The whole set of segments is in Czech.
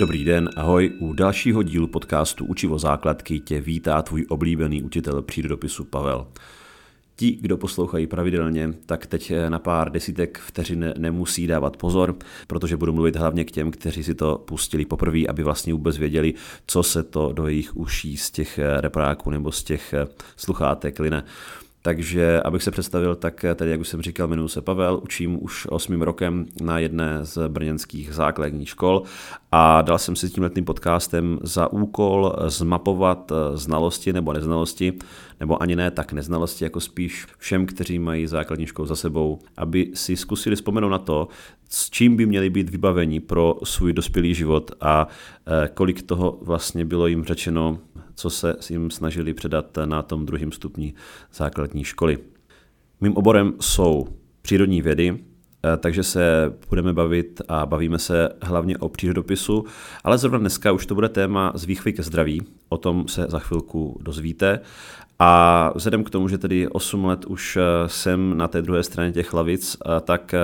Dobrý den, ahoj, u dalšího dílu podcastu Učivo základky tě vítá tvůj oblíbený učitel přírodopisu Pavel. Ti, kdo poslouchají pravidelně, tak teď na pár desítek vteřin nemusí dávat pozor, protože budu mluvit hlavně k těm, kteří si to pustili poprvé, aby vlastně vůbec věděli, co se to do jejich uší z těch repráků nebo z těch sluchátek line. Takže abych se představil, tak tady, jak už jsem říkal, jmenuji se Pavel, učím už 8. rokem na jedné z brněnských základních škol a dal jsem si s tímhletným podcastem za úkol zmapovat znalosti nebo neznalosti, nebo ani ne tak neznalosti, jako spíš všem, kteří mají základní školu za sebou, aby si zkusili vzpomenout na to, s čím by měli být vybaveni pro svůj dospělý život a kolik toho vlastně bylo jim řečeno, co se jim snažili předat na tom 2. stupni základní školy. Mým oborem jsou přírodní vědy, takže se budeme bavit a bavíme se hlavně o přírodopisu, ale zrovna dneska už to bude téma z výchovy ke zdraví, o tom se za chvilku dozvíte. A vzhledem k tomu, že tedy 8 let už jsem na té druhé straně těch lavic, tak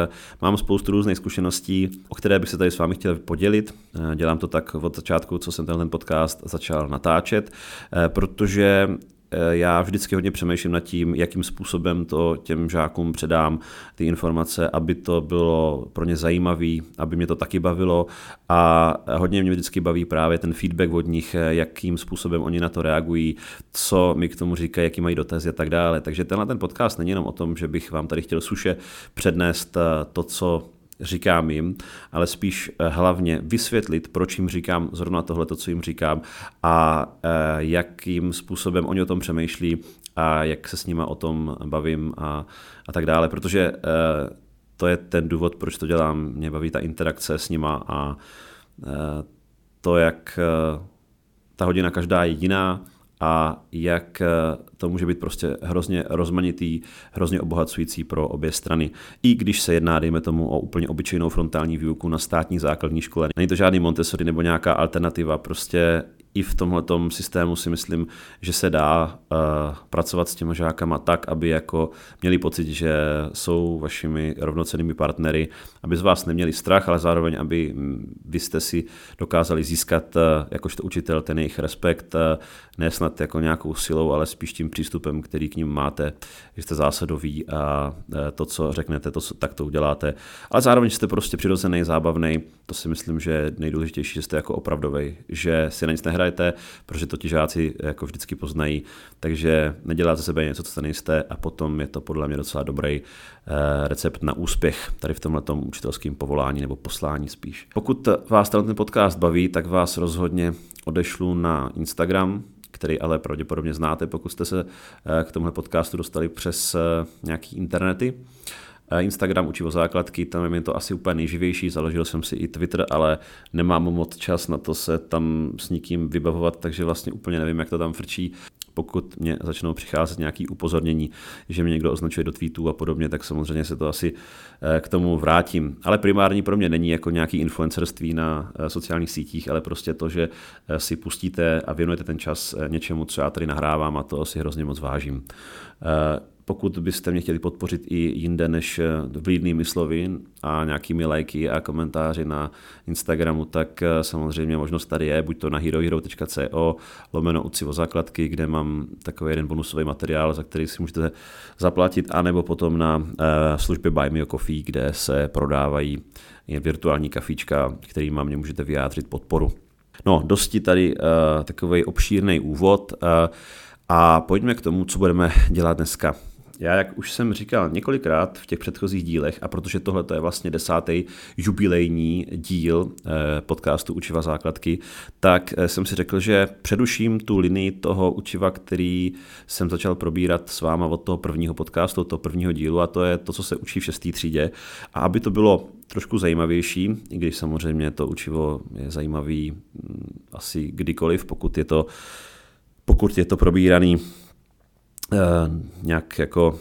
mám spoustu různých zkušeností, o které bych se tady s vámi chtěl podělit. Dělám to tak od začátku, co jsem tenhle podcast začal natáčet, protože já vždycky hodně přemýšlím nad tím, jakým způsobem to těm žákům předám ty informace, aby to bylo pro ně zajímavý, aby mě to taky bavilo a hodně mě vždycky baví právě ten feedback od nich, jakým způsobem oni na to reagují, co mi k tomu říkají, jaký mají dotazy a tak dále. Takže tenhle ten podcast není jenom o tom, že bych vám tady chtěl suše přednést to, co říkám jim, ale spíš hlavně vysvětlit, proč jim říkám zrovna tohleto, co jim říkám a jakým způsobem oni o tom přemýšlí a jak se s nima o tom bavím a tak dále, protože to je ten důvod, proč to dělám. Mě baví ta interakce s nima a to, jak ta hodina každá je jiná a jak to může být prostě hrozně rozmanitý, hrozně obohacující pro obě strany. I když se jedná, dejme tomu, o úplně obyčejnou frontální výuku na státní základní škole. Není to žádný Montessori nebo nějaká alternativa, prostě i v tomhletom systému si myslím, že se dá pracovat s těma žákama tak, aby jako měli pocit, že jsou vašimi rovnocennými partnery, aby z vás neměli strach, ale zároveň, aby vy jste si dokázali získat jakožto učitel ten jejich respekt, ne snad jako nějakou silou, ale spíš tím přístupem, který k nim máte, že jste zásadový a to, co řeknete, tak to uděláte. Ale zároveň jste prostě přirozený, zábavný. To si myslím, že je nejdůležitější, že jste jako opravdový, že si na nic nehrajete, protože to ti žáci jako vždycky poznají. Takže neděláte sebe něco, co nejste, a potom je to podle mě docela dobrý recept na úspěch tady v tomhletom učitelském povolání nebo poslání spíš. Pokud vás ten podcast baví, tak vás rozhodně odešlu na Instagram, který ale pravděpodobně znáte, pokud jste se k tomuhle podcastu dostali přes nějaký internety. Instagram Učivo základky, tam je to asi úplně nejživější, založil jsem si i Twitter, ale nemám moc čas na to se tam s nikým vybavovat, takže vlastně úplně nevím, jak to tam frčí. Pokud mě začnou přicházet nějaké upozornění, že mě někdo označuje do tweetů a podobně, tak samozřejmě se to asi k tomu vrátím. Ale primární pro mě není jako nějaké influencerství na sociálních sítích, ale prostě to, že si pustíte a věnujete ten čas něčemu, co já tady nahrávám, a to si hrozně moc vážím. Pokud byste mě chtěli podpořit i jinde než vlídnými slovy a nějakými lajky a komentáři na Instagramu, tak samozřejmě možnost tady je, buď to na herohero.co /Učivo základky, kde mám takový jeden bonusový materiál, za který si můžete zaplatit, anebo potom na službě Buy Me a Coffee, kde se prodávají virtuální kafíčka, kterýma mě můžete vyjádřit podporu. No, dosti tady takovej obšírnej úvod a pojďme k tomu, co budeme dělat dneska. Já, jak už jsem říkal několikrát v těch předchozích dílech, a protože tohle je vlastně 10. jubilejní díl podcastu Učiva základky, tak jsem si řekl, že předuším tu linii toho učiva, který jsem začal probírat s váma od toho prvního podcastu, od toho prvního dílu, a to je to, co se učí v 6. třídě. A aby to bylo trošku zajímavější, i když samozřejmě to učivo je zajímavý asi kdykoliv, pokud je to probíraný nějak jako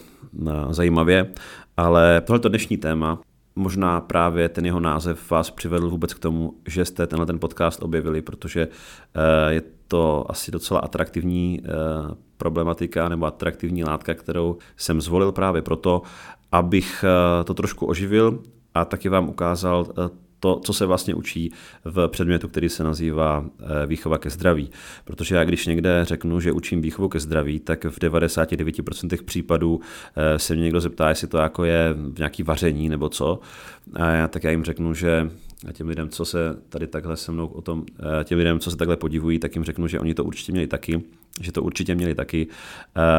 zajímavě, ale tohleto dnešní téma, možná právě ten jeho název vás přivedl vůbec k tomu, že jste tenhle ten podcast objevili, protože je to asi docela atraktivní problematika nebo atraktivní látka, kterou jsem zvolil právě proto, abych to trošku oživil a taky vám ukázal to, co se vlastně učí v předmětu, který se nazývá výchova ke zdraví. Protože já když někde řeknu, že učím výchovu ke zdraví, tak v 99% případů se mě někdo zeptá, jestli to jako je v nějaký vaření nebo co. A já jim řeknu, že těm lidem, co se tady takhle se mnou o tom, těm lidem, co se takhle podivují, tak jim řeknu, že oni to určitě měli taky, že to určitě měli taky,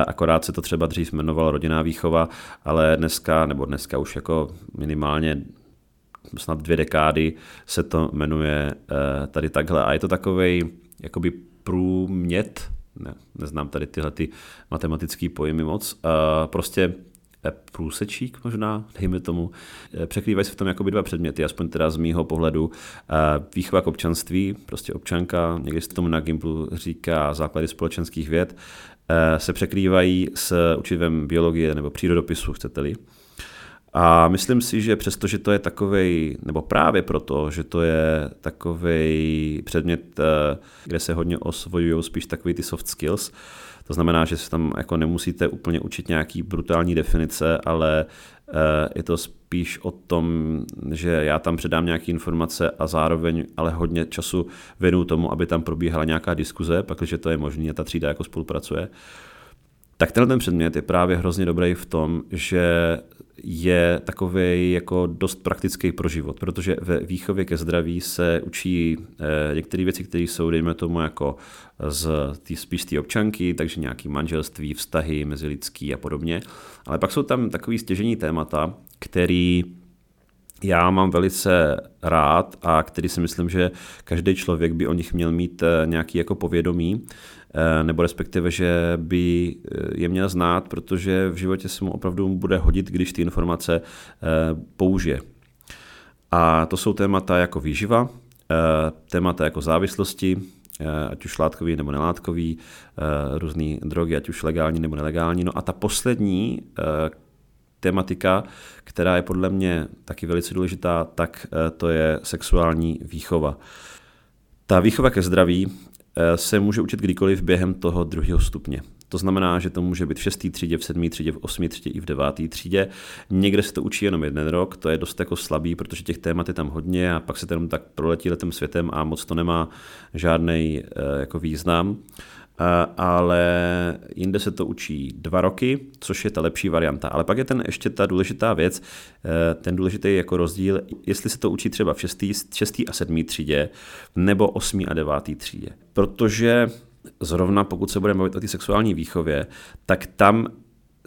akorát se to třeba dřív jmenovalo rodinná výchova, ale dneska už jako minimálně snad 2 dekády se to jmenuje tady takhle. A je to takovej jakoby průmět, ne, neznám tady tyhle ty matematické pojmy moc, prostě průsečík možná, dejme tomu, překrývají se v tom jakoby 2 předměty, aspoň teda z mýho pohledu. Výchova k občanství, prostě občanka, někdy se tomu na Gimplu říká základy společenských věd, se překrývají s učivem biologie nebo přírodopisu, chcete-li. A myslím si, že přestože to je takovej, nebo právě proto, že to je takovej předmět, kde se hodně osvojují spíš takový ty soft skills, to znamená, že se tam jako nemusíte úplně učit nějaký brutální definice, ale je to spíš o tom, že já tam předám nějaké informace a zároveň ale hodně času věnu tomu, aby tam probíhala nějaká diskuze, protože to je možné a ta třída jako spolupracuje. Tak tenhle ten předmět je právě hrozně dobrý v tom, že je takovej jako dost praktický pro život, protože ve výchově ke zdraví se učí některé věci, které jsou, dejme tomu, jako spíš té občanky, takže nějaké manželství, vztahy mezilidský a podobně. Ale pak jsou tam takový stěžejní témata, který já mám velice rád a který si myslím, že každý člověk by o nich měl mít nějaký jako povědomí, nebo respektive, že by je měl znát, protože v životě se mu opravdu bude hodit, když ty informace použije. A to jsou témata jako výživa, témata jako závislosti, ať už látkový nebo nelátkový, různé drogy, ať už legální nebo nelegální. No a ta poslední tematika, která je podle mě taky velice důležitá, tak to je sexuální výchova. Ta výchova ke zdraví se může učit kdykoliv během toho 2. stupně. To znamená, že to může být v 6. třídě, v 7. třídě, v 8. třídě i v 9. třídě. Někde se to učí jenom 1 rok, to je dost jako slabý, protože těch témat je tam hodně a pak se to jenom tak proletí letem světem a moc to nemá žádnej jako význam. Ale jinde se to učí 2 roky, což je ta lepší varianta. Ale pak je ten ještě ta důležitá věc, ten důležitý jako rozdíl, jestli se to učí třeba v 6. a 7. třídě nebo 8. a 9. třídě. Protože zrovna pokud se budeme bavit o té sexuální výchově, tak tam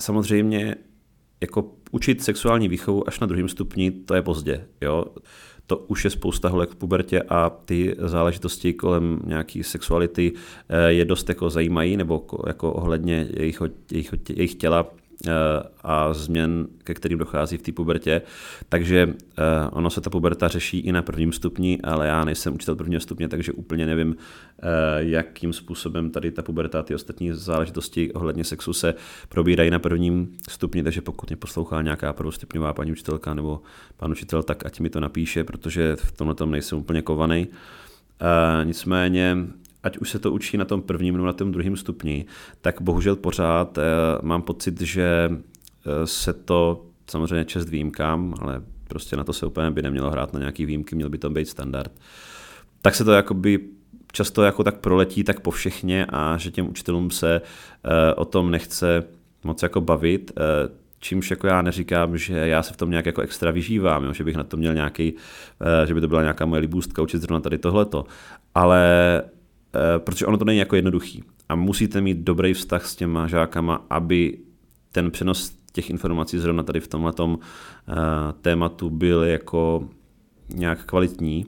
samozřejmě jako učit sexuální výchovu až na 2. stupni, to je pozdě, jo. To už je spousta holek v pubertě a ty záležitosti kolem nějaké sexuality je dost jako zajímají, nebo jako ohledně jejich těla a změn, ke kterým dochází v té pubertě. Takže ono se ta puberta řeší i na 1. stupni, ale já nejsem učitel 1. stupně, takže úplně nevím, jakým způsobem tady ta puberta a ty ostatní záležitosti ohledně sexu se probírají na 1. stupni, takže pokud mě poslouchá nějaká prvostupňová paní učitelka nebo pan učitel, tak ať mi to napíše, protože v tomhle tom nejsem úplně kovaný. Nicméně ať už se to učí na tom 1. nebo na tom 2. stupni, tak bohužel pořád mám pocit, že se to samozřejmě čest výjimkám, ale prostě na to se úplně by nemělo hrát na nějaký výjimky, měl by to být standard. Tak se to jakoby často jako tak proletí tak po všechně a že těm učitelům se o tom nechce moc jako bavit, čímž jako já neříkám, že já se v tom nějak jako extra vyžívám, jo? Že bych na to měl nějaký, že by to byla nějaká moje libůstka učit zrovna tady tohleto, ale protože ono to není jako jednoduchý a musíte mít dobrý vztah s těma žákama, aby ten přenos těch informací zrovna tady v tomhletom tématu byl jako nějak kvalitní,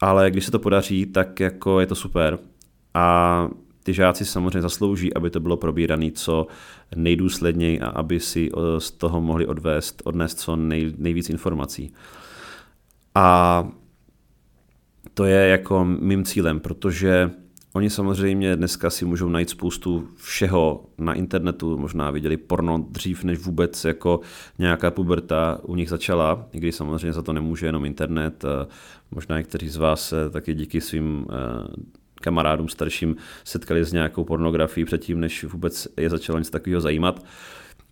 ale když se to podaří, tak jako je to super a ty žáci samozřejmě zaslouží, aby to bylo probírané co nejdůsledněji a aby si z toho mohli odnést co nejvíc informací. A to je jako mým cílem, protože oni samozřejmě dneska si můžou najít spoustu všeho na internetu, možná viděli porno dřív, než vůbec jako nějaká puberta u nich začala, i když samozřejmě za to nemůže jenom internet, možná někteří z vás taky díky svým kamarádům starším setkali s nějakou pornografií předtím, než vůbec je začalo něco takového zajímat.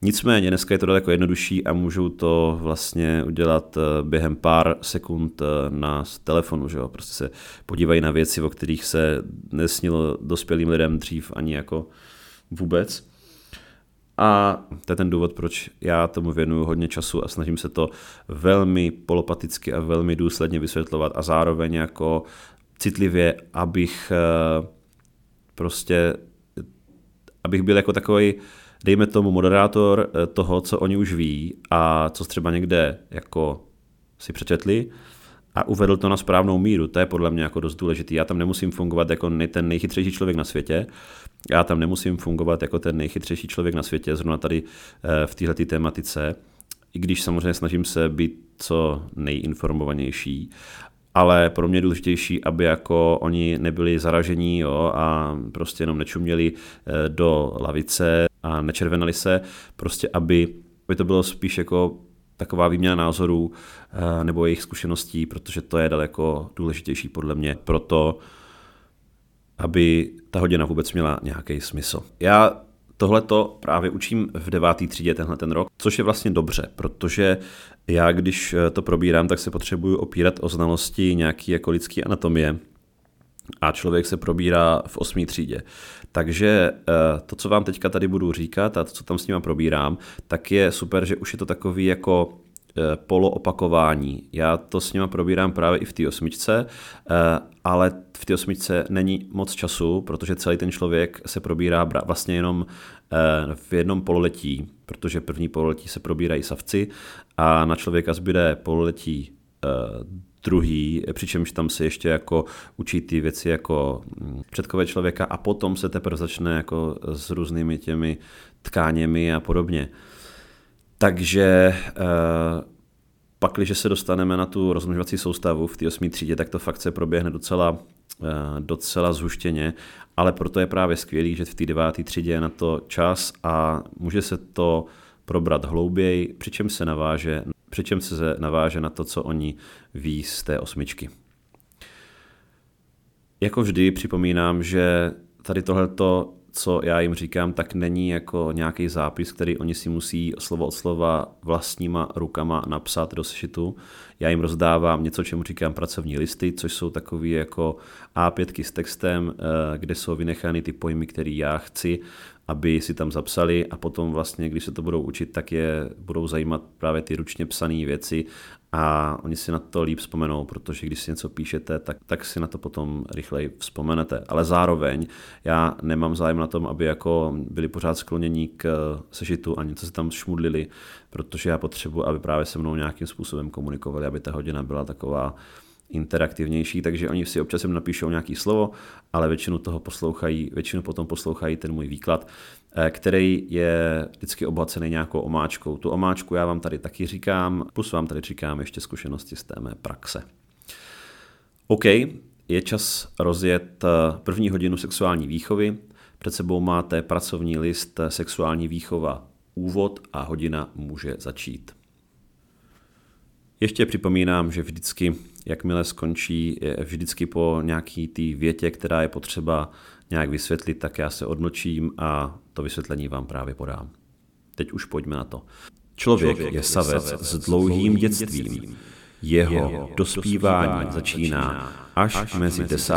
Nicméně dneska je to daleko jednodušší a můžou to vlastně udělat během pár sekund na telefonu, že jo? Prostě se podívají na věci, o kterých se nesnilo dospělým lidem dřív ani jako vůbec. A to je ten důvod, proč já tomu věnuju hodně času a snažím se to velmi polopaticky a velmi důsledně vysvětlovat a zároveň jako citlivě, abych byl jako takový, dejme tomu, moderátor toho, co oni už ví a co třeba někde jako si přečetli, a uvedl to na správnou míru. To je podle mě jako dost důležitý. Já tam nemusím fungovat jako ten nejchytřejší člověk na světě. Zrovna tady v této tematice. I když samozřejmě snažím se být co nejinformovanější. Ale pro mě je důležitější, aby jako oni nebyli zaražení, jo, a prostě jenom nečuměli do lavice a nečervenali se. Prostě aby to bylo spíš jako taková výměna názorů nebo jejich zkušeností, protože to je daleko důležitější podle mě pro to, aby ta hodina vůbec měla nějaký smysl. Já tohleto právě učím v 9. třídě tenhle ten rok, což je vlastně dobře, protože já, když to probírám, tak se potřebuju opírat o znalosti nějaký jako lidský anatomie a člověk se probírá v 8. třídě. Takže to, co vám teďka tady budu říkat a to, co tam s nima probírám, tak je super, že už je to takový jako poloopakování. Já to s nima probírám právě i v té 8, ale v té 8 není moc času, protože celý ten člověk se probírá vlastně jenom v jednom pololetí, protože první pololetí se probírají savci a na člověka zbyde pololetí druhý, přičemž tam se ještě jako učí ty věci jako předkové člověka a potom se teprve začne jako s různými těmi tkáněmi a podobně. Takže pak, když se dostaneme na tu rozmnožovací soustavu v té 8. třídě, tak to fakt se proběhne docela zhuštěně, ale proto je právě skvělý, že v té 9. třídě je na to čas a může se to probrat hlouběji, přičemž se naváže na to, co oni ví z té 8. Jako vždy připomínám, že tady tohleto, co já jim říkám, tak není jako nějaký zápis, který oni si musí slovo od slova vlastníma rukama napsat do sešitu. Já jim rozdávám něco, čemu říkám pracovní listy, což jsou takový jako A5 s textem, kde jsou vynechány ty pojmy, které já chci, aby si tam zapsali, a potom vlastně, když se to budou učit, tak je budou zajímat právě ty ručně psané věci a oni si na to líp vzpomenou, protože když si něco píšete, tak si na to potom rychleji vzpomenete. Ale zároveň já nemám zájem na tom, aby jako byli pořád sklonění k sešitu a něco se tam šmudlili, protože já potřebuji, aby právě se mnou nějakým způsobem komunikovali, aby ta hodina byla taková interaktivnější, takže oni si občas napíšou nějaký slovo, ale většinu potom poslouchají ten můj výklad, který je vždycky obohacený nějakou omáčkou. Tu omáčku já vám tady taky říkám, plus vám tady říkám ještě zkušenosti z té mé praxe. OK, je čas rozjet první hodinu sexuální výchovy. Před sebou máte pracovní list sexuální výchova úvod a hodina může začít. Ještě připomínám, že jakmile skončí, vždycky po nějaký té větě, která je potřeba nějak vysvětlit, tak já se odmlčím a to vysvětlení vám právě podám. Teď už pojďme na to. Člověk je savec s dlouhým dětstvím. Jeho dospívání začíná až mezi 10.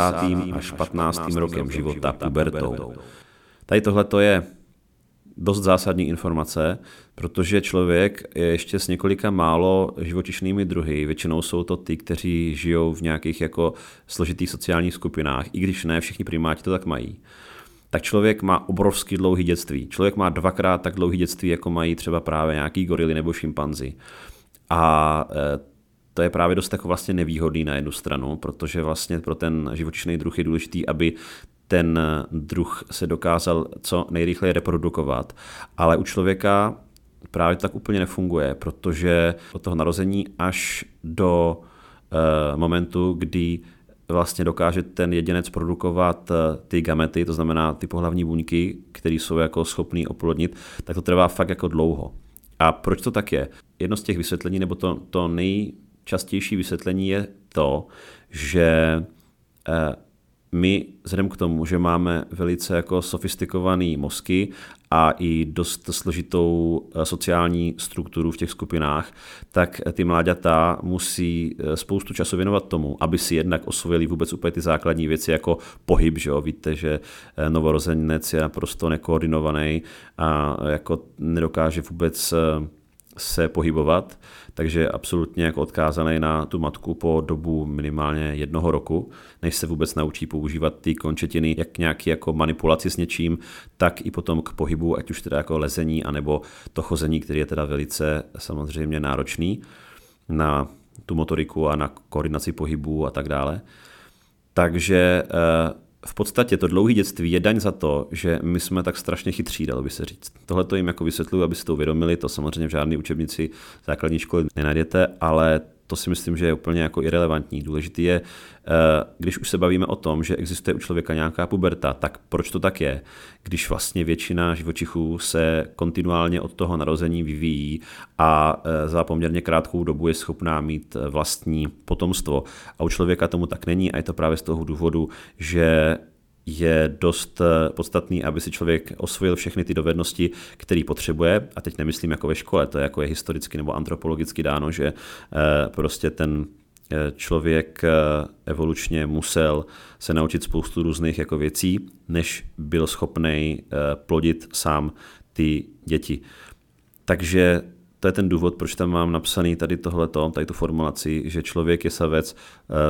až 15. rokem života, pubertou. Tady tohleto je dost zásadní informace, protože člověk je ještě s několika málo živočišnými druhy. Většinou jsou to ty, kteří žijou v nějakých jako složitých sociálních skupinách, i když ne všichni primáti to tak mají. Tak člověk má obrovsky dlouhý dětství. Člověk má 2x tak dlouhý dětství, jako mají třeba právě nějaký gorily nebo šimpanzi. A to je právě dost jako vlastně nevýhodný na jednu stranu, protože vlastně pro ten živočišný druh je důležitý, aby ten druh se dokázal co nejrychleji reprodukovat, ale u člověka právě tak úplně nefunguje, protože od toho narození až do momentu, kdy vlastně dokáže ten jedinec produkovat ty gamety, to znamená ty pohlavní buňky, které jsou jako schopný oplodnit, tak to trvá fakt jako dlouho. A proč to tak je? Jedno z těch vysvětlení, nebo to nejčastější vysvětlení je to, že my vzhledem k tomu, že máme velice jako sofistikované mozky a i dost složitou sociální strukturu v těch skupinách, tak ty mláďata musí spoustu času věnovat tomu, aby si jednak osvojili vůbec úplně ty základní věci jako pohyb, že jo? Víte, že novorozenec je naprosto nekoordinovaný a jako nedokáže vůbec se pohybovat, takže absolutně jako odkázaný na tu matku po dobu minimálně 1 roku, než se vůbec naučí používat ty končetiny jak nějaký jako manipulaci s něčím, tak i potom k pohybu, ať už teda jako lezení, anebo to chození, který je teda velice samozřejmě náročný na tu motoriku a na koordinaci pohybu a tak dále. Takže v podstatě to dlouhé dětství je daň za to, že my jsme tak strašně chytří, dalo by se říct. Tohle to jim jako vysvětluji, aby si to uvědomili, to samozřejmě v žádné učebnici základní školy nenajdete, ale to si myslím, že je úplně jako irelevantní. Důležitý je, když už se bavíme o tom, že existuje u člověka nějaká puberta, tak proč to tak je, když vlastně většina živočichů se kontinuálně od toho narození vyvíjí a za poměrně krátkou dobu je schopná mít vlastní potomstvo. A u člověka tomu tak není a je to právě z toho důvodu, že je dost podstatný, aby si člověk osvojil všechny ty dovednosti, které potřebuje, a teď nemyslím jako ve škole, to je jako je historicky nebo antropologicky dáno, že prostě ten člověk evolučně musel se naučit spoustu různých jako věcí, než byl schopný plodit sám ty děti. Takže to je ten důvod, proč tam mám napsaný tady tohleto, tady tu formulaci, že člověk je savec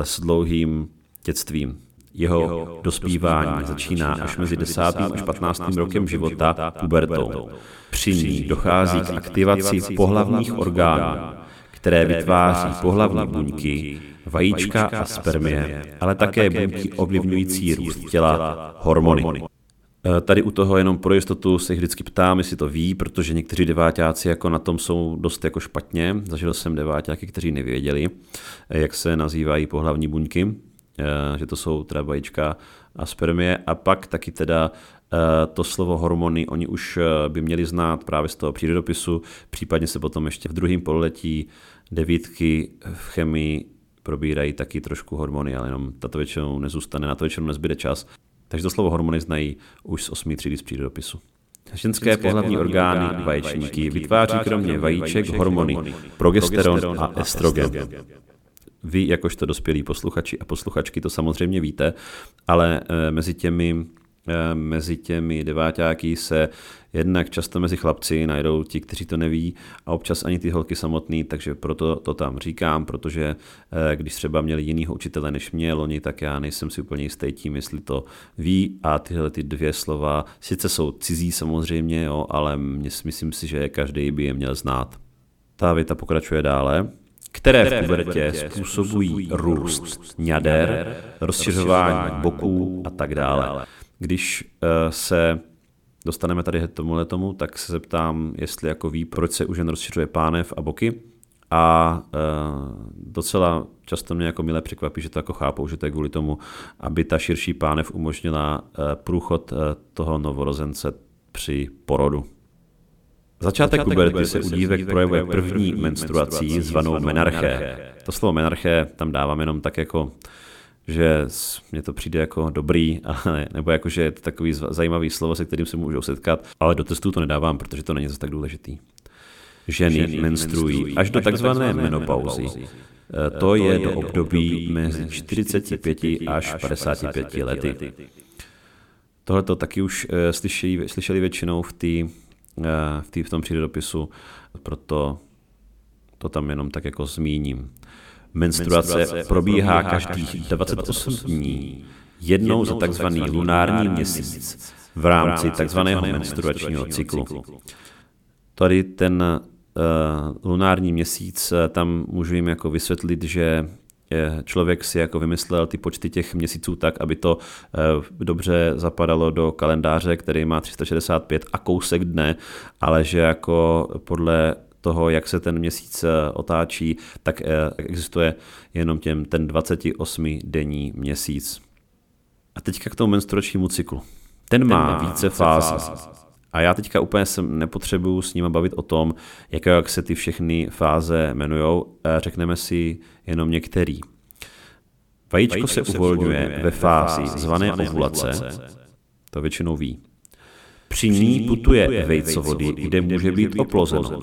s dlouhým dětstvím. Jeho dospívání začíná až mezi 10. až 15. rokem života pubertou. Při ní dochází k aktivaci pohlavních orgánů, které vytváří pohlavní buňky, vajíčka a spermie, ale také buňky ovlivňující růst těla, hormony. Tady u toho jenom pro jistotu se jich vždycky ptám, jestli to ví, protože někteří deváťáci jako na tom jsou dost jako špatně. Zažil jsem deváťáky, kteří nevěděli, jak se nazývají pohlavní buňky, že to jsou teda vajíčka a spermie, a pak taky teda to slovo hormony, oni už by měli znát právě z toho přírodopisu, případně se potom ještě v druhém pololetí 9 v chemii probírají taky trošku hormony, ale jenom tato většinou nezůstane, na to většinou nezbyde čas. Takže to slovo hormony znají už z 8. třídy z přírodopisu. Ženské pohlavní orgány vaječníky vytváří kromě vajíček hormony, progesteron a estrogen. Vy jakožto dospělí posluchači a posluchačky to samozřejmě víte, ale mezi těmi deváťáky se jednak často mezi chlapci najdou ti, kteří to neví, a občas ani ty holky samotný, takže proto to tam říkám, protože když třeba měli jinýho učitele než mě loni, tak já nejsem si úplně jistý tím, jestli to ví, a tyhle ty dvě slova sice jsou cizí samozřejmě, jo, ale myslím si, že každý by je měl znát. Ta věta pokračuje dále. Které v pubertě způsobují růst ňader, rozšiřování boků a tak dále. Když se dostaneme tady tomu, tak se zeptám, jestli jako ví, proč se u žen rozšiřuje pánev a boky. A docela často mě jako milé překvapí, že to jako chápou, že to je kvůli tomu, aby ta širší pánev umožnila průchod toho novorozence při porodu. Začátek puberty se u dívek projevuje první menstruací zvanou menarché. To slovo menarché tam dávám jenom tak jako, že mně to přijde jako dobrý, ale nebo jako, že je to takový zajímavý slovo, se kterým se můžou setkat, ale do testů to nedávám, protože to není zase tak důležitý. Ženy menstruují až do takzvané menopauzy. To je do období mezi 45 až 55 lety. Tohle to taky už slyšeli většinou v tom přírodopisu, proto to tam jenom tak jako zmíním. Menstruace probíhá každých 28 dní, jednou za takzvaný lunární měsíc v rámci takzvaného menstruačního cyklu. Tady ten lunární měsíc, tam můžu jim jako vysvětlit, že člověk si jako vymyslel ty počty těch měsíců tak, aby to dobře zapadalo do kalendáře, který má 365 a kousek dne, ale že jako podle toho, jak se ten měsíc otáčí, tak existuje jenom ten 28denní měsíc. A teďka k tomu menstruačnímu cyklu. Ten má více fází. A já teďka úplně nepotřebuju s nima bavit o tom, jak se ty všechny fáze jmenujou. Řekneme si jenom některý. Vajíčko se uvolňuje ve fázi zvané ovulace. To většinou ví. Při ní putuje vejcovody, kde může být oplozeno.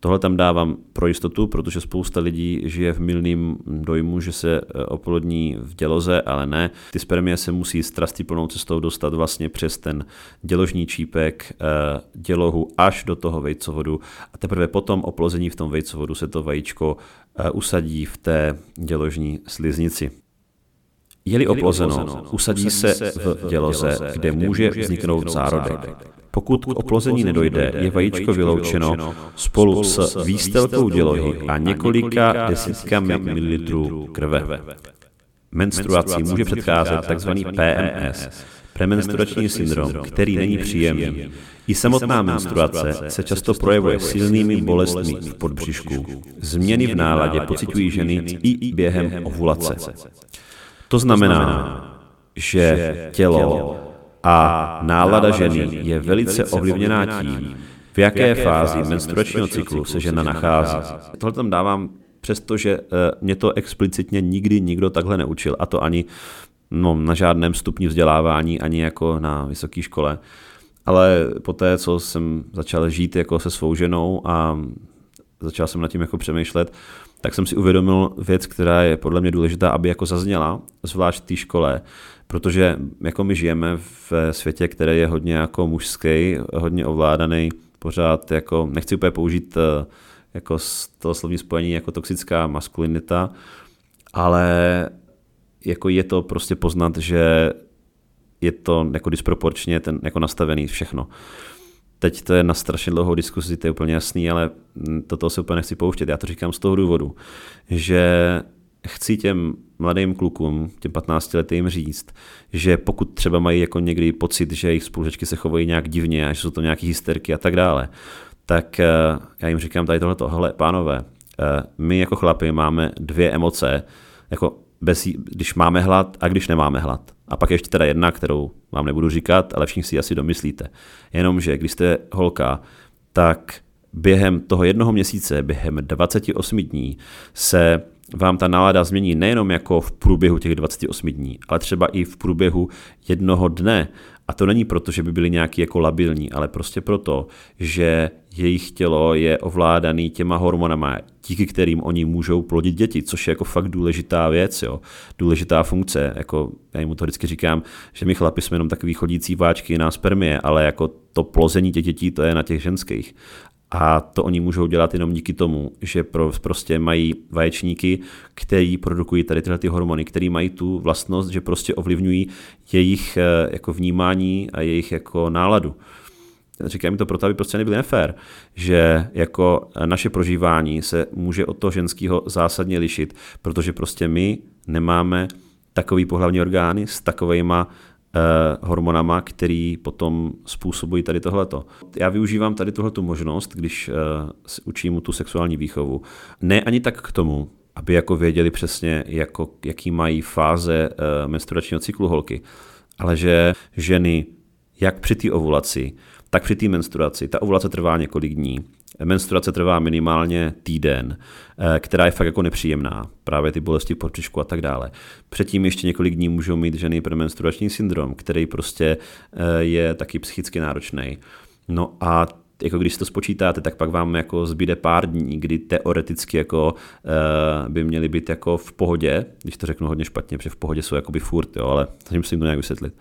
Tohle tam dávám pro jistotu, protože spousta lidí žije v mylném dojmu, že se oplodní v děloze, ale ne. Ty spermie se musí strastiplnou cestou dostat vlastně přes ten děložní čípek, dělohu až do toho vejcovodu a teprve potom oplození v tom vejcovodu se to vajíčko usadí v té děložní sliznici. Je-li oplozeno, usadí se v děloze, kde může vzniknout zárodek. Pokud k oplození nedojde, je vajíčko vyloučeno spolu s výstelkou dělohy a několika desítkami mililitrů krve. Menstruací může předcházet tzv. PMS, premenstruační syndrom, který není příjemný. I samotná menstruace se často projevuje silnými bolestmi v podbřišku. Změny v náladě pociťují ženy i během ovulace. To znamená, že tělo a nálada ženy je velice ovlivněná tím, v jaké fázi menstruačního cyklu se žena nachází. Tohle tam dávám, přestože mě to explicitně nikdy nikdo takhle neučil, a to ani na žádném stupni vzdělávání, ani jako na vysoké škole. Ale poté, co jsem začal žít jako se svou ženou a začal jsem nad tím jako přemýšlet, tak jsem si uvědomil věc, která je podle mě důležitá, aby jako zazněla, zvlášť v té škole, protože jako my žijeme v světě, který je hodně jako mužský, hodně ovládaný, pořád jako, nechci úplně použít jako to slovní spojení jako toxická maskulinita, ale jako je to prostě poznat, že je to jako disproporčně ten jako nastavený všechno. Teď to je na strašně dlouhou diskuzi, to je úplně jasný, ale toto se úplně nechci pouštět. Já to říkám z toho důvodu, že chci těm mladým klukům, těm 15letým říct, že pokud třeba mají jako někdy pocit, že jejich spolužečky se chovají nějak divně a že jsou to nějaké hysterky a tak dále, tak já jim říkám tady tohleto, hele pánové, my jako chlapi máme dvě emoce, jako když máme hlad a když nemáme hlad. A pak ještě teda jedna, kterou vám nebudu říkat, ale všichni si asi domyslíte. Jenomže když jste holka, tak během toho jednoho měsíce, během 28 dní se vám ta nálada změní nejenom jako v průběhu těch 28 dní, ale třeba i v průběhu jednoho dne. A to není proto, že by byly nějaký jako labilní, ale prostě proto, že jejich tělo je ovládaný těma hormonama, díky kterým oni můžou plodit děti, což je jako fakt důležitá věc, jo? Důležitá funkce. Jako, já jim to vždycky říkám, že my chlapi jsme jenom takový chodící váčky na spermie, ale jako to plození těch dětí, to je na těch ženských. A to oni můžou dělat jenom díky tomu, že prostě mají vaječníky, který produkují tady tyhle ty hormony, který mají tu vlastnost, že prostě ovlivňují jejich jako vnímání a jejich jako náladu. Říkám to proto, aby prostě nebyly nefér, že jako naše prožívání se může od toho ženského zásadně lišit, protože prostě my nemáme takový pohlavní orgány s takovejma hormonama, který potom způsobují tady tohleto. Já využívám tady tuhletu možnost, když učím tu sexuální výchovu. Ne ani tak k tomu, aby jako věděli přesně, jako, jaký mají fáze menstruačního cyklu holky, ale že ženy jak při té ovulaci, tak při té menstruaci. Ta ovulace trvá několik dní. Menstruace trvá minimálně týden, která je fakt jako nepříjemná. Právě ty bolesti v podbřišku a tak dále. Předtím ještě několik dní můžou mít ženy premenstruační syndrom, který prostě je taky psychicky náročný. No a jako když to spočítáte, tak pak vám jako zbyde pár dní, kdy teoreticky jako by měly být jako v pohodě, když to řeknu hodně špatně, protože v pohodě jsou jakoby furt, jo, ale snažím se jim to nějak vysvětlit.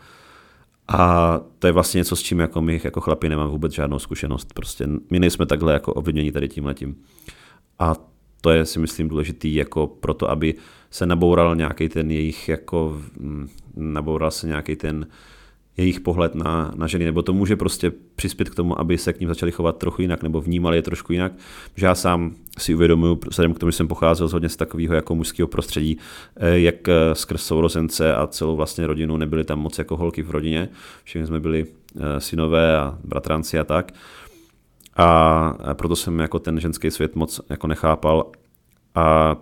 A to je vlastně něco, s čím jako my jako chlapi nemáme vůbec žádnou zkušenost. Prostě my nejsme takhle jako ovlivněni tady tímhletím. A to je si myslím důležitý jako proto, aby se naboural nějaký ten jejich jako naboural se nějaký ten jejich pohled na ženy, nebo to může prostě přispět k tomu, aby se k ním začali chovat trochu jinak, nebo vnímali je trošku jinak. Že já sám si uvědomuji, vzhledem k tomu, že jsem pocházel hodně z takového jako mužského prostředí, jak skrz sourozence a celou vlastně rodinu, nebyly tam moc jako holky v rodině, všichni jsme byli synové a bratranci a tak. A proto jsem jako ten ženský svět moc jako nechápal a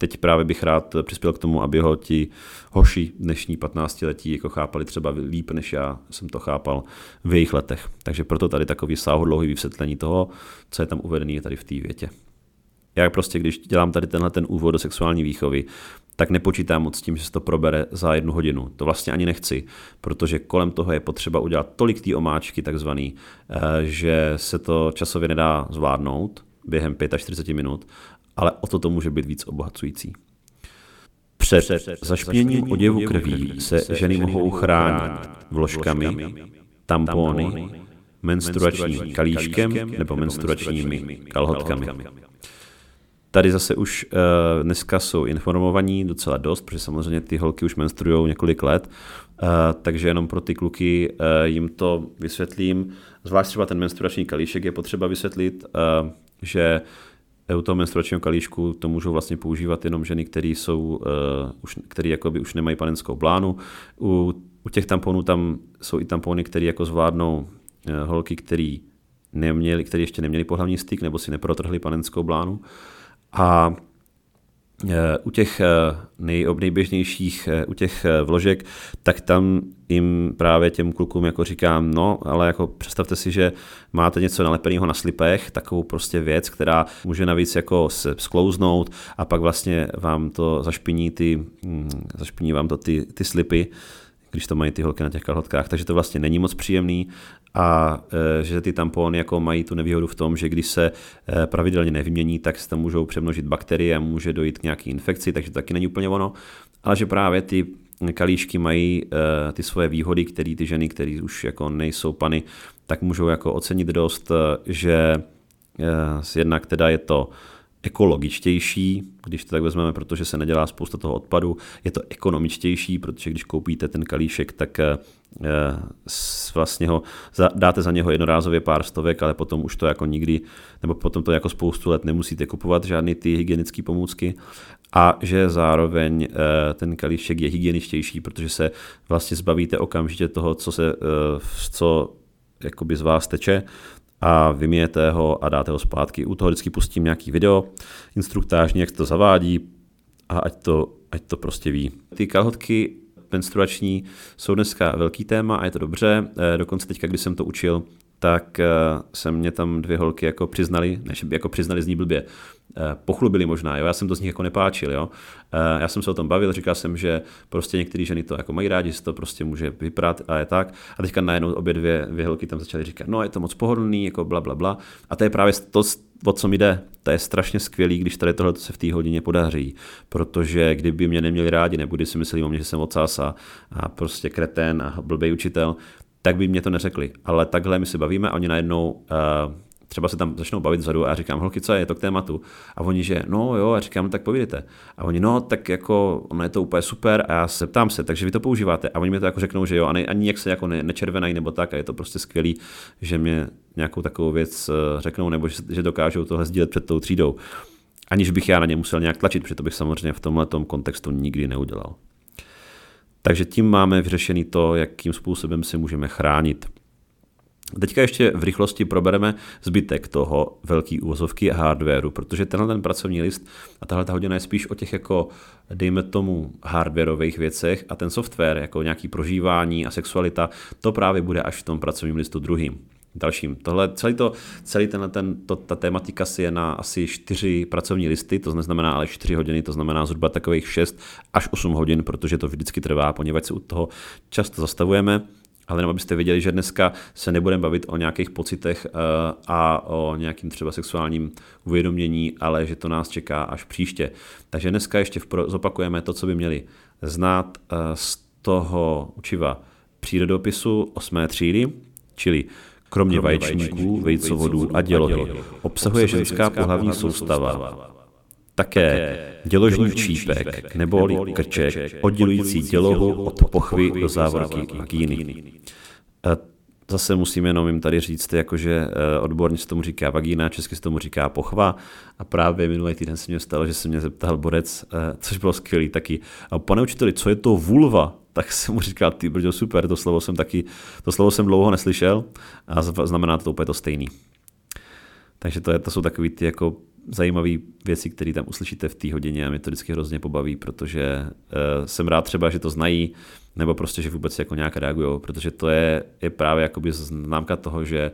teď právě bych rád přispěl k tomu, aby ho ti hoši dnešní 15letí jako chápali třeba líp, než já jsem to chápal v jejich letech. Takže proto tady takový sáhodlouhý vysvětlení toho, co je tam uvedené tady v té větě. Já prostě, když dělám tady tenhle ten úvod do sexuální výchovy, tak nepočítám moc s tím, že se to probere za 1 hodinu. To vlastně ani nechci, protože kolem toho je potřeba udělat tolik té omáčky takzvaný, že se to časově nedá zvládnout během 45 minut, ale o to může být víc obohacující. Před zašpiněním oděvu krví se ženy mohou chránit vložkami, tampony, menstruačním kalíškem nebo menstruačními kalhotkami. Tady zase už dneska jsou informovaní docela dost, protože samozřejmě ty holky už menstruujou několik let, takže jenom pro ty kluky jim to vysvětlím. Zvlášť třeba ten menstruační kalíšek je potřeba vysvětlit, že u toho menstruačního kalíšku to můžou vlastně používat jenom ženy, které už nemají panenskou blánu. U těch tamponů tam jsou i tampony, které jako zvládnou holky, které ještě neměly pohlavní styk nebo si neprotrhly panenskou blánu. A u těch nejběžnějších, u těch vložek, tak tam jim právě těm klukům jako říkám, no, ale jako představte si, že máte něco nalepeného na slipech, takovou prostě věc, která může navíc jako se sklouznout a pak vlastně vám to zašpiní vám to ty slipy, když to mají ty holky na těch kalhotkách, takže to vlastně není moc příjemný a že ty tampony jako mají tu nevýhodu v tom, že když se pravidelně nevymění, tak se tam můžou přemnožit bakterie a může dojít k nějaké infekci, takže to taky není úplně ono, ale že právě ty kalíšky mají ty svoje výhody, které ty ženy, které už jako nejsou pany, tak můžou jako ocenit dost, že jednak teda je to ekologičtější, když to tak vezmeme, protože se nedělá spousta toho odpadu, je to ekonomičtější, protože když koupíte ten kalíšek, tak vlastně dáte za něho jednorázově pár stovek, ale potom už to jako nikdy, nebo potom to jako spoustu let nemusíte kupovat žádný ty hygienické pomůcky a že zároveň ten kalíšek je hygieničtější, protože se vlastně zbavíte okamžitě toho, co jakoby z vás teče, a vymějete ho a dáte ho zpátky. U toho vždycky pustím nějaký video instruktážní, jak se to zavádí a ať to prostě ví. Ty kalhotky menstruační jsou dneska velký téma a je to dobře. Dokonce teďka, když jsem to učil, tak se mě tam 2 holky jako přiznaly, než jako přiznaly zní blbě, pochlubili možná, jo? Já jsem to z nich jako nepáčil, jo? Já jsem se o tom bavil, říkal jsem, že prostě některé ženy to jako mají rádi, že se to prostě může vyprat a je tak. A teďka najednou obě dvě holky tam začaly říkat, no je to moc pohodlný, jako bla, bla, bla. A to je právě to, o co mi jde. To je strašně skvělý, když tady tohle se v té hodině podaří, protože kdyby mě neměli rádi, nebo když si mysleli o mě, že jsem ocása a prostě kretén a blbej učitel, tak by mě to neřekli, ale takhle my se bavíme a oni najednou třeba se tam začnou bavit vzadu a já říkám, holky, co je to k tématu? A oni, že no jo, a říkám, tak povídejte. A oni, no tak jako, ono je to úplně super a já se ptám se, takže vy to používáte a oni mi to jako řeknou, že jo, a ani jak se jako nečervenají nebo tak a je to prostě skvělý, že mě nějakou takovou věc řeknou nebo že dokážou tohle sdílet před tou třídou, aniž bych já na ně musel nějak tlačit, protože to bych samozřejmě v tomhletom kontextu nikdy neudělal. Takže tím máme vyřešený to, jakým způsobem si můžeme chránit. Teďka ještě v rychlosti probereme zbytek toho velký úvozovky a hardwareu, protože tenhle ten pracovní list a tahle ta hodina je spíš o těch jako dejme tomu hardwareových věcech a ten software jako nějaký prožívání a sexualita, to právě bude až v tom pracovním listu druhým. Dalším. Tohle, ta tematika si je na asi 4 pracovní listy, to neznamená ale 4 hodiny, to znamená zhruba takových 6 až 8 hodin, protože to vždycky trvá, poněvadž se u toho často zastavujeme, ale jenom abyste věděli, že dneska se nebudeme bavit o nějakých pocitech a o nějakým třeba sexuálním uvědomění, ale že to nás čeká až příště. Takže dneska ještě zopakujeme to, co by měli znát z toho učiva přírodopisu 8. třídy, čili kromě vaječníků, vejcovodů a dělohy obsahuje ženská pohlavní soustava také děložní čípek neboli krček oddělující dělohu od pochvy do závorky vagíny. Zase musím jenom jim tady říct, jakože odborně se tomu říká vagína, česky se tomu říká pochva a právě minulý týden se mě stalo, že se mě zeptal borec, což bylo skvělý taky. A pane učiteli, co je to vulva? Tak jsem mu říkal, ty brďo, super, to slovo jsem dlouho neslyšel a znamená to úplně to stejný. Takže to jsou takový ty jako zajímavé věci, které tam uslyšíte v té hodině a mě to vždycky hrozně pobaví, protože jsem rád třeba, že to znají, nebo prostě, že vůbec jako nějak reagujou, protože to je právě jakoby známka toho, že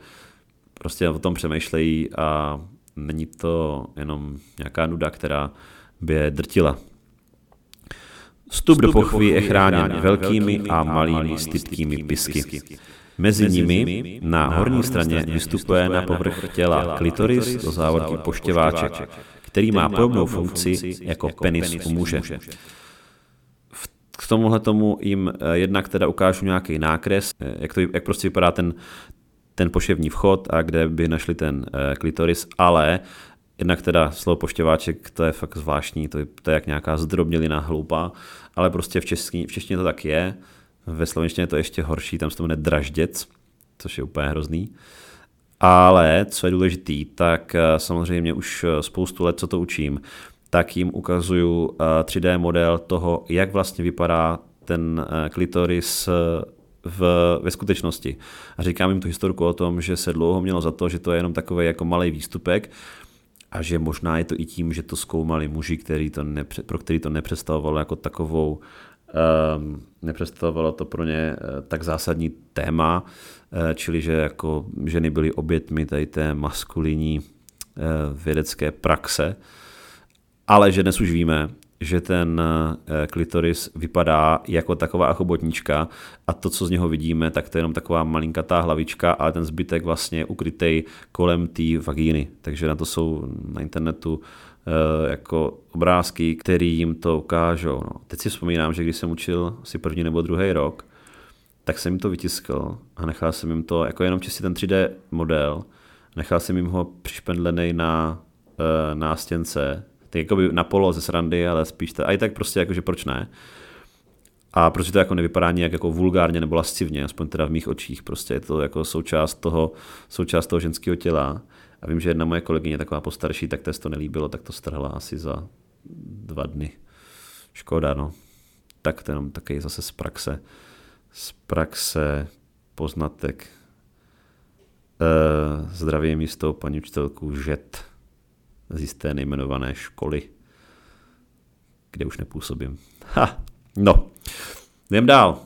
prostě o tom přemýšlejí a Není to jenom nějaká nuda, která by je drtila. Vstup do pochvy je chráněn velkými a malými stytkými pisky. Mezi nimi na horní straně vystupuje na povrch těla klitoris do závorky poštěváček, který má podobnou funkci jako penis u muže. K tomuhle tomu jim jednak teda ukážu nějaký nákres, jak prostě vypadá ten poševní vchod a kde by našli ten klitoris, ale jednak teda slovo poštěváček, to je fakt zvláštní, to je jak nějaká zdrobnělina hloupá, ale prostě v češtině to tak je, ve slovenštině je to ještě horší, tam se to jmenuje dražděc, což je úplně hrozný. Ale co je důležitý, tak samozřejmě už spoustu let, co to učím, tak jim ukazuju 3D model toho, jak vlastně vypadá ten klitoris ve skutečnosti. A říkám jim tu historiku o tom, že se dlouho mělo za to, že to je jenom takový jako malý výstupek a že možná je to i tím, že to zkoumali muži, pro který to nepředstavovalo jako takovou, nepředstavovalo to pro ně tak zásadní téma, čili že jako ženy byly obětmi tady té maskulinní vědecké praxe. Ale že dnes už víme, že ten klitoris vypadá jako taková chobotnička a to, co z něho vidíme, tak to je jenom taková malinkatá hlavička, ale ten zbytek vlastně je ukrytej kolem té vagíny. Takže na to jsou na internetu jako obrázky, které jim to ukážou. No. Teď si vzpomínám, že když jsem učil asi první nebo druhý rok, tak jsem jim to vytiskl a nechal jsem jim to, jako jenom čistě ten 3D model, nechal jsem jim ho přišpendlený na nástěnce, tak jako by na polo ze srandy, ale spíš a i tak prostě jakože proč ne. A protože to jako nevypadá nějak jako vulgárně nebo lascivně, aspoň teda v mých očích, prostě je to jako součást toho ženského těla. A vím, že jedna moje kolegyně taková postarší, tak to nelíbilo, tak to strhla asi za 2 dny. Škoda, no. Tak to jenom taky zase z praxe poznatek. Zdravím jistou paní učitelku Žet z jisté nejmenované školy, kde už nepůsobím. No, jdem dál.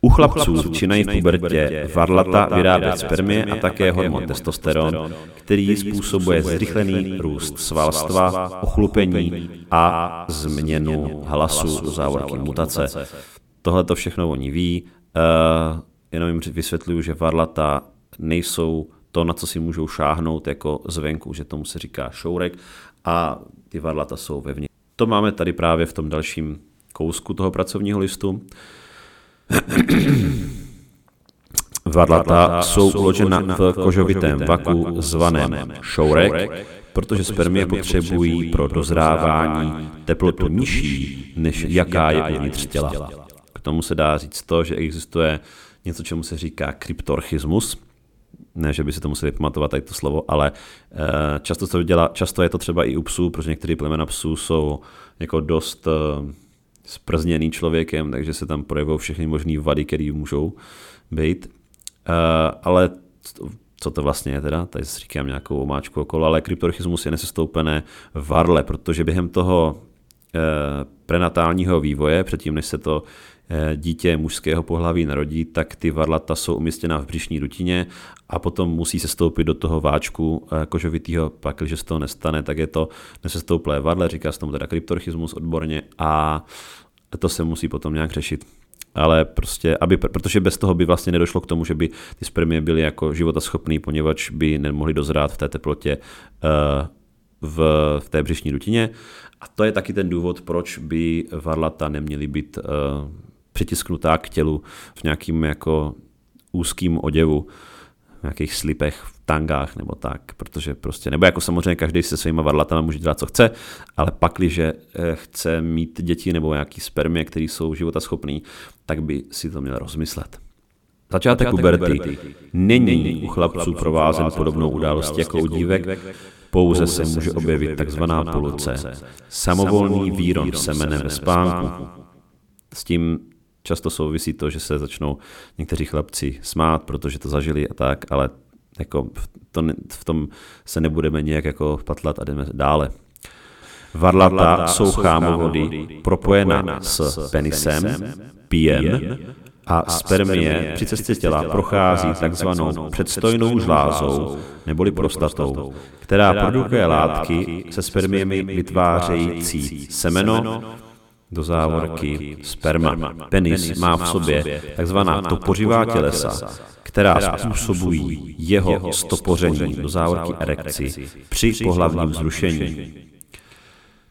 U chlapců začínají v pubertě varlata vyrábět spermie a také hormon testosteron, který způsobuje zrychlený růst svalstva, ochlupení a změnu hlasu, závorky mutace. Tohle to všechno oni ví, jenom jim vysvětluju, že varlata nejsou to, na co si můžou šáhnout jako zvenku, že tomu se říká šourek a ty varlata jsou vevnitř. To máme tady právě v tom dalším kousku toho pracovního listu. Varlata jsou uložena v kožovitém vaku zvaném šourek, protože spermie potřebují pro dozrávání teplotu nižší, než jaká je uvnitř těla. K tomu se dá říct to, že existuje něco, čemu se říká kryptorchismus. Ne, že by si to museli pamatovat tady to slovo, ale často je to třeba i u psů, protože některé plemena psů jsou jako dost sprzněný člověkem, takže se tam projevují všechny možné vady, které můžou být. Ale co to vlastně je teda? Tady si říkám nějakou omáčku okolo, ale kryptorchismus je nesestoupené varle, protože během toho prenatálního vývoje, předtím než se to dítě mužského pohlaví narodí, tak ty varlata jsou umístěna v břišní dutině a potom musí se stoupit do toho váčku kožovitýho, pak, když se toho nestane, tak je to nesestouplé varle, říká se tomu teda kryptorchismus odborně a to se musí potom nějak řešit. Ale prostě, protože bez toho by vlastně nedošlo k tomu, že by ty spermie byly jako životaschopný, poněvadž by nemohly dozrát v té teplotě v té břišní dutině. A to je taky ten důvod, proč by varlata neměly být přitisknutá k tělu v nějakým jako úzkým oděvu, v nějakých slipech, v tangách nebo tak, protože prostě, nebo jako samozřejmě každý se svýma varlatama může dělat, co chce, ale pakliže chce mít děti nebo nějaký spermie, které jsou životaschopný, tak by si to měl rozmyslet. Začátek puberty není u chlapců provázen podobnou událostí jako u dívek, pouze se může objevit takzvaná poluce, samovolný výron semene ve spánku. S tím často souvisí to, že se začnou někteří chlapci smát, protože to zažili a tak, ale jako v tom se nebudeme nějak jako patlat a jdeme dále. Varlata jsou chámovody propojená s penisem, pijem a spermie při cestě těla prochází takzvanou předstojnou žlázou neboli prostatou, která produkuje látky, se spermiemi vytvářející semeno, do závorky sperma. Penis má v sobě takzvaná topořivá tělesa, která způsobují jeho stopoření, do závorky erekci, při pohlavním vzrušení.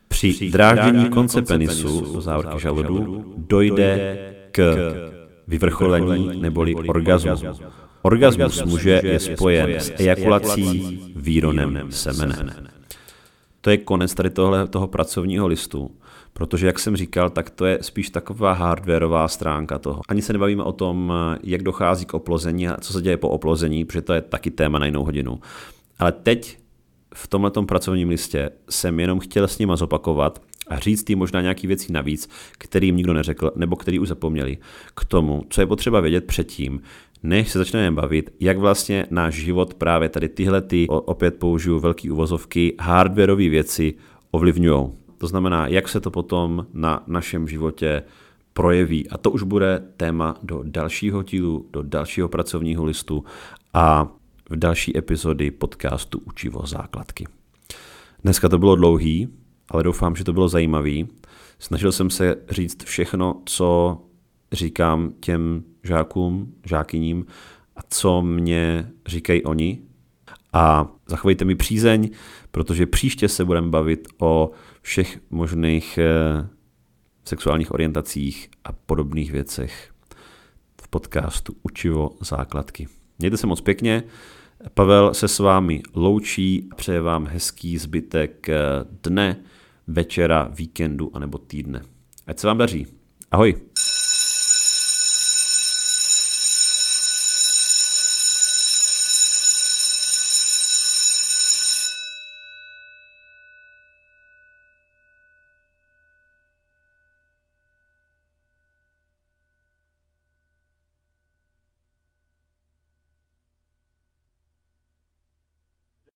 Při dráždění konce penisu, do závorky žaludu, dojde k vyvrcholení neboli orgazmu. Orgazmus muže je spojen s ejakulací výronem semene. To je konec tady toho pracovního listu, protože, jak jsem říkal, tak to je spíš taková hardwareová stránka toho. Ani se nebavíme o tom, jak dochází k oplození a co se děje po oplození, protože to je taky téma na jinou hodinu. Ale teď v tomhletom pracovním listě jsem jenom chtěl s nima zopakovat a říct jim možná nějaký věcí navíc, který jim nikdo neřekl nebo který už zapomněli, k tomu, co je potřeba vědět předtím, než se začneme bavit, jak vlastně náš život právě tady tyhlety, opět použiju velký uvozovky, hardwareové věci ovlivňují. To znamená, jak se to potom na našem životě projeví. A to už bude téma do dalšího dílu, do dalšího pracovního listu a v další epizody podcastu Učivo základky. Dneska to bylo dlouhý, ale doufám, že to bylo zajímavý. Snažil jsem se říct všechno, co říkám těm žákům, žákyním a co mě říkají oni. A zachovejte mi přízeň, protože příště se budeme bavit o všech možných sexuálních orientacích a podobných věcech v podcastu Učivo základky. Mějte se moc pěkně, Pavel se s vámi loučí a přeje vám hezký zbytek dne, večera, víkendu anebo týdne. Ať se vám daří. Ahoj!